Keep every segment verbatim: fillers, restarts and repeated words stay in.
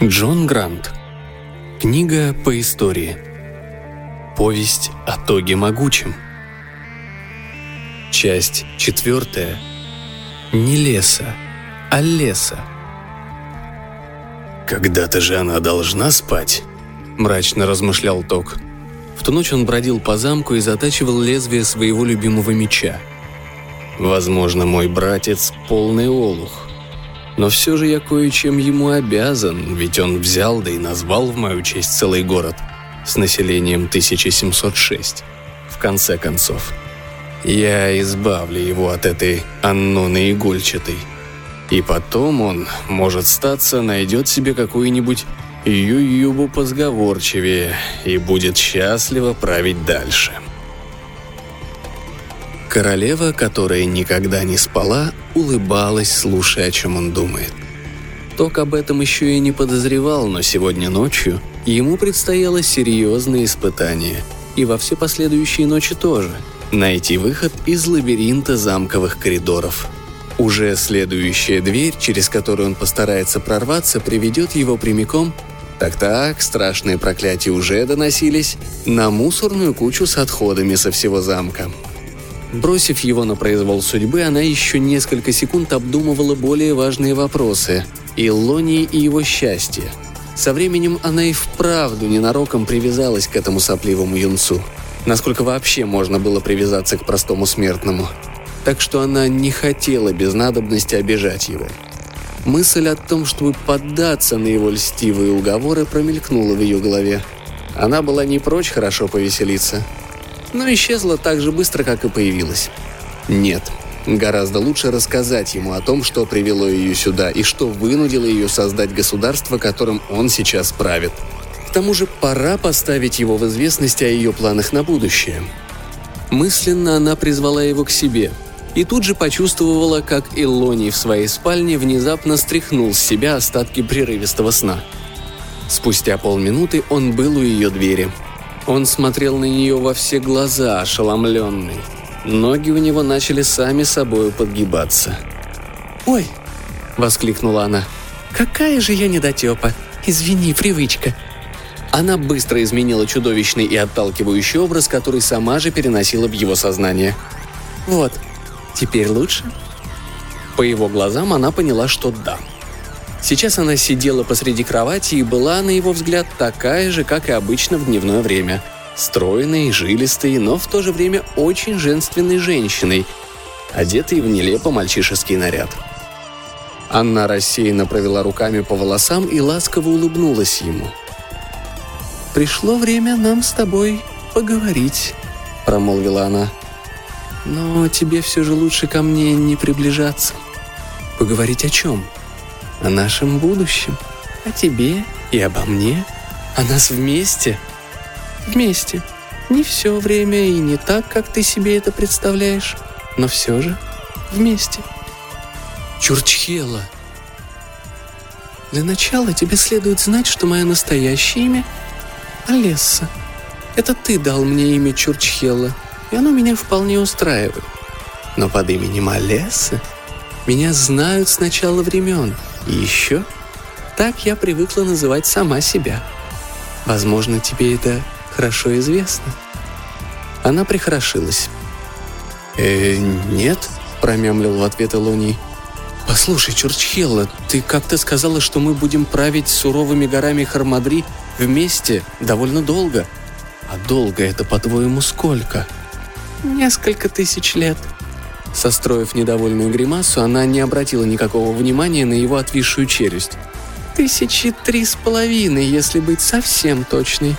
Джон Грант. Книга по истории. Повесть о Тоге Могучем. Часть четвертая. Не Леса, а Леса. «Когда-то же она должна спать», — мрачно размышлял Тог. В ту ночь он бродил по замку и затачивал лезвие своего любимого меча. «Возможно, мой братец — полный олух. Но все же я кое-чем ему обязан, ведь он взял, да и назвал в мою честь целый город с населением тысяча семьсот шесть. В конце концов, я избавлю его от этой Аннуны игольчатой. И потом он, может статься, найдет себе какую-нибудь ююбу позговорчивее и будет счастливо править дальше». Королева, которая никогда не спала, улыбалась, слушая, о чем он думает. Тог об этом еще и не подозревал, но сегодня ночью ему предстояло серьезное испытание, и во все последующие ночи тоже – найти выход из лабиринта замковых коридоров. Уже следующая дверь, через которую он постарается прорваться, приведет его прямиком Так-так, страшные проклятия уже доносились – на мусорную кучу с отходами со всего замка. Бросив его на произвол судьбы, она еще несколько секунд обдумывала более важные вопросы – Эллонии и его счастье. Со временем она и вправду ненароком привязалась к этому сопливому юнцу. Насколько вообще можно было привязаться к простому смертному. Так что она не хотела без надобности обижать его. Мысль о том, чтобы поддаться на его льстивые уговоры, промелькнула в ее голове. Она была не прочь хорошо повеселиться, но исчезла так же быстро, как и появилась. Нет, гораздо лучше рассказать ему о том, что привело ее сюда и что вынудило ее создать государство, которым он сейчас правит. К тому же пора поставить его в известность о ее планах на будущее. Мысленно она призвала его к себе и тут же почувствовала, как Эллоний в своей спальне внезапно стряхнул с себя остатки прерывистого сна. Спустя полминуты он был у ее двери. Он смотрел на нее во все глаза, ошеломленный. Ноги у него начали сами собою подгибаться. «Ой!» — воскликнула она. «Какая же я недотепа! Извини, привычка!» Она быстро изменила чудовищный и отталкивающий образ, который сама же переносила в его сознание. «Вот, теперь лучше?» По его глазам она поняла, что да. Сейчас она сидела посреди кровати и была, на его взгляд, такая же, как и обычно в дневное время. Стройной, жилистой, но в то же время очень женственной женщиной, одетой в нелепо мальчишеский наряд. Она рассеянно провела руками по волосам и ласково улыбнулась ему. «Пришло время нам с тобой поговорить», — промолвила она. «Но тебе все же лучше ко мне не приближаться». «Поговорить о чем?» «О нашем будущем, о тебе и обо мне, о нас вместе». «Вместе. Не все время и не так, как ты себе это представляешь, но все же вместе». «Чурчхела! Для начала тебе следует знать, что мое настоящее имя — Алесса. Это ты дал мне имя Чурчхела, и оно меня вполне устраивает. Но под именем Алесса меня знают с начала времен. И еще так я привыкла называть сама себя. Возможно, тебе это хорошо известно». Она прихорошилась. «Э, нет», — промямлил в ответ Элоний. «Послушай, Чурчхела, ты как-то сказала, что мы будем править суровыми горами Хармадри вместе довольно долго. А долго это, по-твоему, сколько?» «Несколько тысяч лет». Состроив недовольную гримасу, она не обратила никакого внимания на его отвисшую челюсть. «Тысячи три с половиной, если быть совсем точной.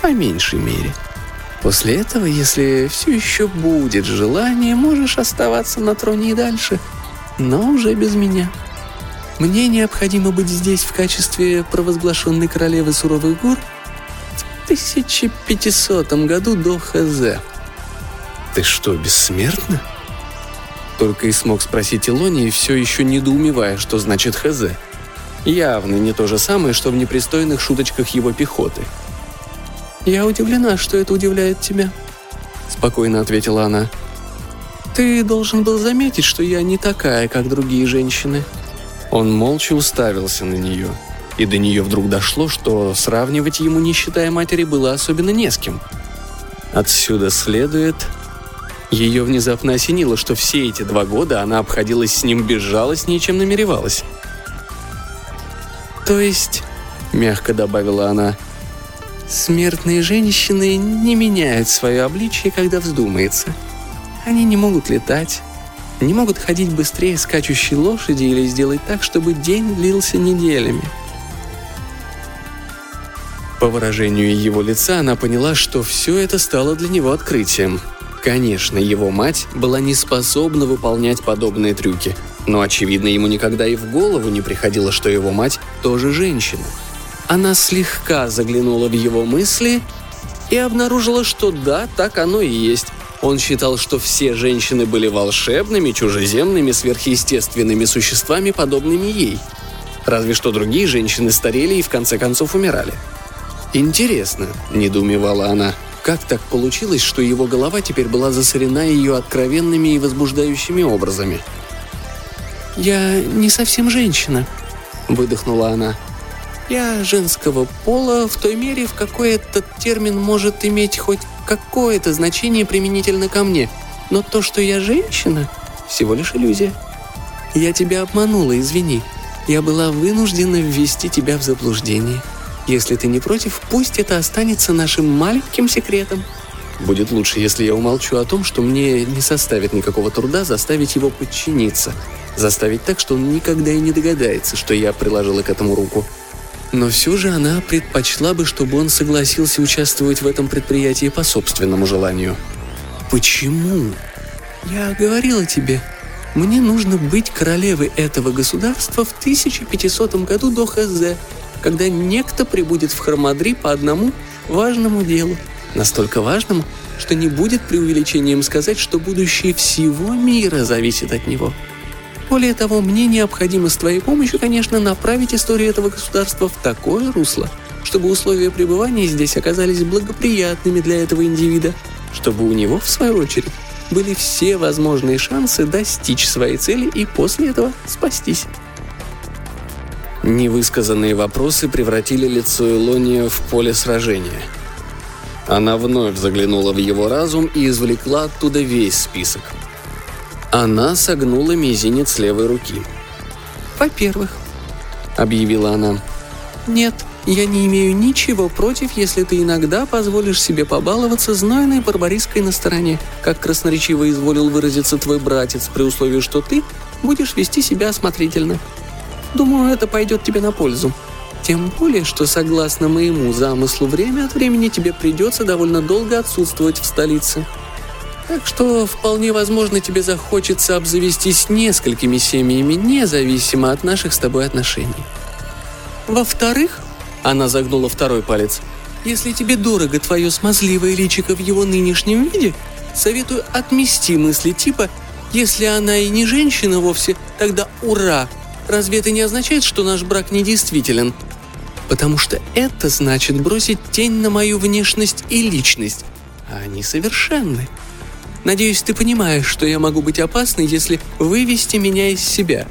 По меньшей мере. После этого, если все еще будет желание, можешь оставаться на троне и дальше, но уже без меня. Мне необходимо быть здесь в качестве провозглашенной королевы суровых гор в тысяча пятисотом году до ха зэ». «Ты что, бессмертна?» Только и смог спросить Элоний, все еще недоумевая, что значит ха зэ. Явно не то же самое, что в непристойных шуточках его пехоты. «Я удивлена, что это удивляет тебя», — спокойно ответила она. «Ты должен был заметить, что я не такая, как другие женщины». Он молча уставился на нее. и до нее вдруг дошло, что сравнивать ему, не считая матери, было особенно не с кем. Отсюда следует... Ее внезапно осенило, что все эти два года она обходилась с ним безжалостнее, чем намеревалась. «То есть», — мягко добавила она, — «смертные женщины не меняют свое обличие, когда вздумается. Они не могут летать, не могут ходить быстрее скачущей лошади или сделать так, чтобы день длился неделями». По выражению его лица она поняла, что все это стало для него открытием. Конечно, его мать была не способна выполнять подобные трюки, но, очевидно, ему никогда и в голову не приходило, что его мать тоже женщина. Она слегка заглянула в его мысли и обнаружила, что да, так оно и есть. Он считал, что все женщины были волшебными, чужеземными, сверхъестественными существами, подобными ей. Разве что другие женщины старели и в конце концов умирали. «Интересно», — недоумевала она, — «как так получилось, что его голова теперь была засорена ее откровенными и возбуждающими образами?» «Я не совсем женщина», — выдохнула она. «Я женского пола в той мере, в какой этот термин может иметь хоть какое-то значение применительно ко мне. Но то, что я женщина, всего лишь иллюзия. Я тебя обманула, извини. Я была вынуждена ввести тебя в заблуждение. Если ты не против, пусть это останется нашим маленьким секретом. Будет лучше, если я умолчу о том, что мне не составит никакого труда заставить его подчиниться. Заставить так, что он никогда и не догадается, что я приложила к этому руку». Но все же она предпочла бы, чтобы он согласился участвовать в этом предприятии по собственному желанию. «Почему?» «Я говорила тебе, мне нужно быть королевой этого государства в тысяча пятисотом году до Хз, когда некто прибудет в Хармадри по одному важному делу. Настолько важному, что не будет преувеличением сказать, что будущее всего мира зависит от него. Более того, мне необходимо с твоей помощью, конечно, направить историю этого государства в такое русло, чтобы условия пребывания здесь оказались благоприятными для этого индивида, чтобы у него, в свою очередь, были все возможные шансы достичь своей цели и после этого спастись». Невысказанные вопросы превратили лицо Эллония в поле сражения. Она вновь заглянула в его разум и извлекла оттуда весь список. Она согнула мизинец левой руки. «Во-первых», — объявила она, — «нет, я не имею ничего против, если ты иногда позволишь себе побаловаться знойной барбариской на стороне, как красноречиво изволил выразиться твой братец, при условии, что ты будешь вести себя осмотрительно. Думаю, это пойдет тебе на пользу. Тем более, что, согласно моему замыслу, время от времени тебе придется довольно долго отсутствовать в столице. Так что, вполне возможно, тебе захочется обзавестись несколькими семьями, независимо от наших с тобой отношений. Во-вторых, — она загнула второй палец, — если тебе дорого твое смазливое личико в его нынешнем виде, советую отмести мысли типа «если она и не женщина вовсе, тогда ура! Разве это не означает, что наш брак недействителен?» Потому что это значит бросить тень на мою внешность и личность, а они совершенны. Надеюсь, ты понимаешь, что я могу быть опасной, если вывести меня из себя».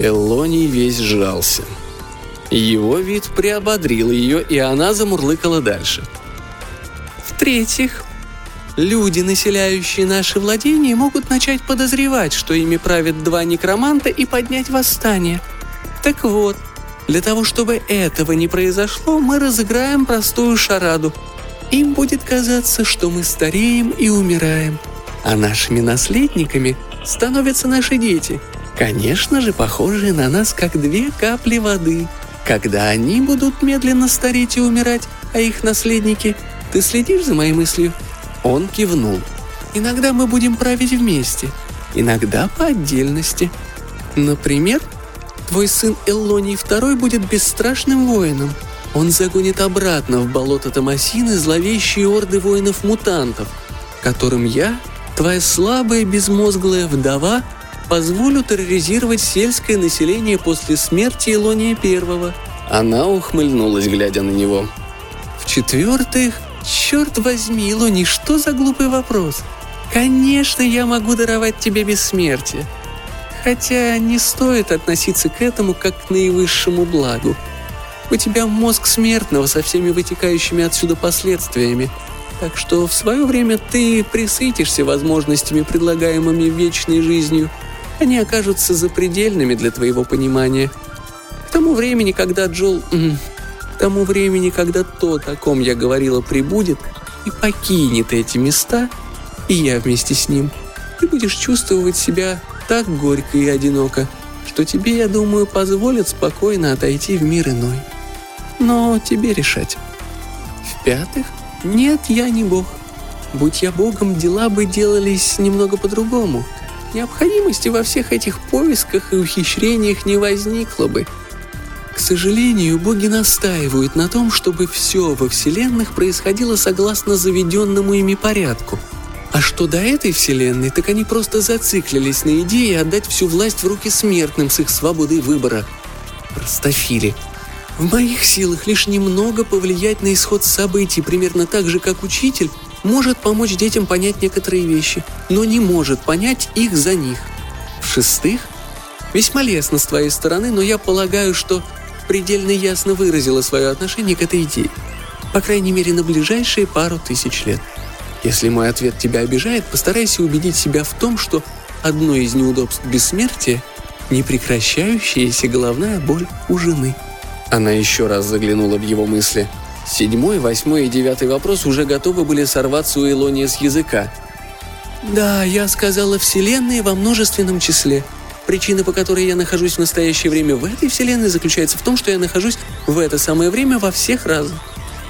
Эллоний весь сжался. Его вид приободрил ее, и она замурлыкала дальше. «В-третьих, люди, населяющие наши владения, могут начать подозревать, что ими правят два некроманта, и поднять восстание. Так вот, для того, чтобы этого не произошло, мы разыграем простую шараду. Им будет казаться, что мы стареем и умираем, а нашими наследниками становятся наши дети, конечно же, похожие на нас, как две капли воды. Когда они будут медленно стареть и умирать, а их наследники... Ты следишь за моей мыслью?» Он кивнул. «Иногда мы будем править вместе, иногда по отдельности. Например, твой сын Эллоний второй будет бесстрашным воином. Он загонит обратно в болото Тамасины зловещие орды воинов-мутантов, которым я, твоя слабая безмозглая вдова, позволю терроризировать сельское население после смерти Элония Первого». Она ухмыльнулась, глядя на него. «В-четвертых, черт возьми, Элоний, что за глупый вопрос? Конечно, я могу даровать тебе бессмертие. Хотя не стоит относиться к этому как к наивысшему благу. У тебя мозг смертного со всеми вытекающими отсюда последствиями. Так что в свое время ты пресытишься возможностями, предлагаемыми вечной жизнью. Они окажутся запредельными для твоего понимания. К тому времени, когда Джол... К тому времени, когда тот, о ком я говорила, прибудет и покинет эти места, и я вместе с ним, ты будешь чувствовать себя так горько и одиноко, что тебе, я думаю, позволят спокойно отойти в мир иной. Но тебе решать. В-пятых, нет, я не бог. Будь я богом, дела бы делались немного по-другому. Необходимости во всех этих поисках и ухищрениях не возникло бы. К сожалению, боги настаивают на том, чтобы все во вселенных происходило согласно заведенному ими порядку. А что до этой вселенной, так они просто зациклились на идее отдать всю власть в руки смертным с их свободой выбора. Простофили. В моих силах лишь немного повлиять на исход событий, примерно так же, как учитель может помочь детям понять некоторые вещи, но не может понять их за них. В-шестых, весьма лестно с твоей стороны, но я полагаю, что предельно ясно выразила свое отношение к этой идее. По крайней мере, на ближайшие пару тысяч лет. Если мой ответ тебя обижает, постарайся убедить себя в том, что одно из неудобств бессмертия — непрекращающаяся головная боль у жены. Она еще раз заглянула в его мысли. Седьмой, восьмой и девятый вопрос уже готовы были сорваться у Элония с языка. «Да, я сказала вселенной во множественном числе. Причина, по которой я нахожусь в настоящее время в этой вселенной, заключается в том, что я нахожусь в это самое время во всех разом.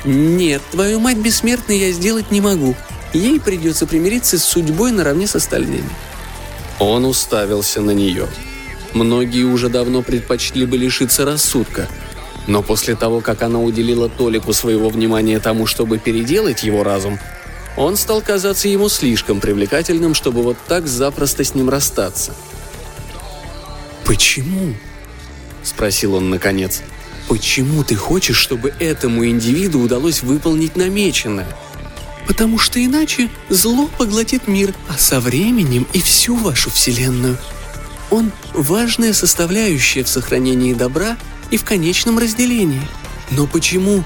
Нет, твою мать бессмертной я сделать не могу». Ей придется примириться с судьбой наравне с остальными. Он уставился на нее. Многие уже давно предпочли бы лишиться рассудка. Но после того, как она уделила толику своего внимания тому, чтобы переделать его разум, он стал казаться ему слишком привлекательным, чтобы вот так запросто с ним расстаться. «Почему?» — спросил он наконец. «Почему ты хочешь, чтобы этому индивиду удалось выполнить намеченное?» «Потому что иначе зло поглотит мир, а со временем и всю вашу вселенную. Он – важная составляющая в сохранении добра и в конечном разделении. Но почему?»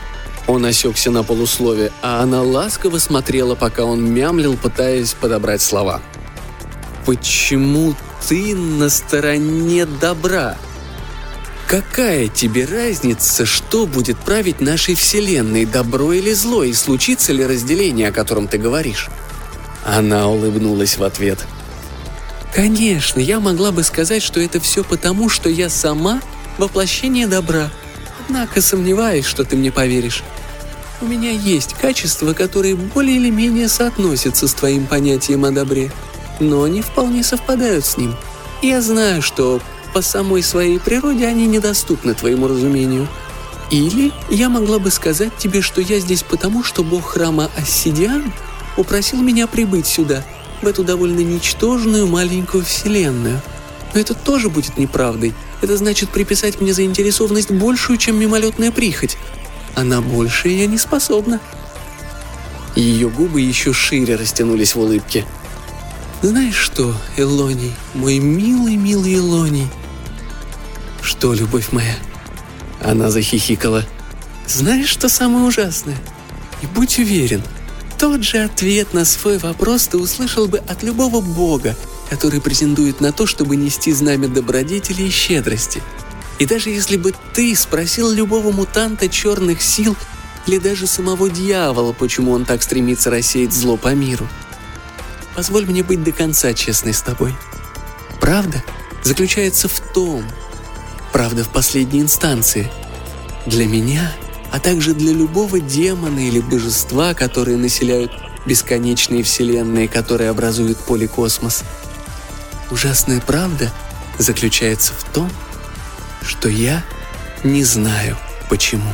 Он осекся на полуслове, а она ласково смотрела, пока он мямлил, пытаясь подобрать слова. «Почему ты на стороне добра? Какая тебе разница, что будет править нашей вселенной, добро или зло, и случится ли разделение, о котором ты говоришь?» Она улыбнулась в ответ. «Конечно, я могла бы сказать, что это все потому, что я сама воплощение добра. Однако сомневаюсь, что ты мне поверишь. У меня есть качества, которые более или менее соотносятся с твоим понятием о добре, но не вполне совпадают с ним. Я знаю, что... по самой своей природе они недоступны твоему разумению. Или я могла бы сказать тебе, что я здесь потому, что бог храма Оссидиан упросил меня прибыть сюда, в эту довольно ничтожную маленькую вселенную. Но это тоже будет неправдой. Это значит приписать мне заинтересованность большую, чем мимолетная прихоть. А на большее я не способна». Ее губы еще шире растянулись в улыбке. «Знаешь что, Эллоний, мой милый-милый Эллоний?» «Что, любовь моя?» Она захихикала. «Знаешь, что самое ужасное? И будь уверен, тот же ответ на свой вопрос ты услышал бы от любого бога, который претендует на то, чтобы нести знамя добродетели и щедрости. И даже если бы ты спросил любого мутанта черных сил или даже самого дьявола, почему он так стремится рассеять зло по миру. Позволь мне быть до конца честной с тобой. Правда заключается в том, правда в последней инстанции, для меня, а также для любого демона или божества, которые населяют бесконечные вселенные, которые образуют поле космос. Ужасная правда заключается в том, что я не знаю почему».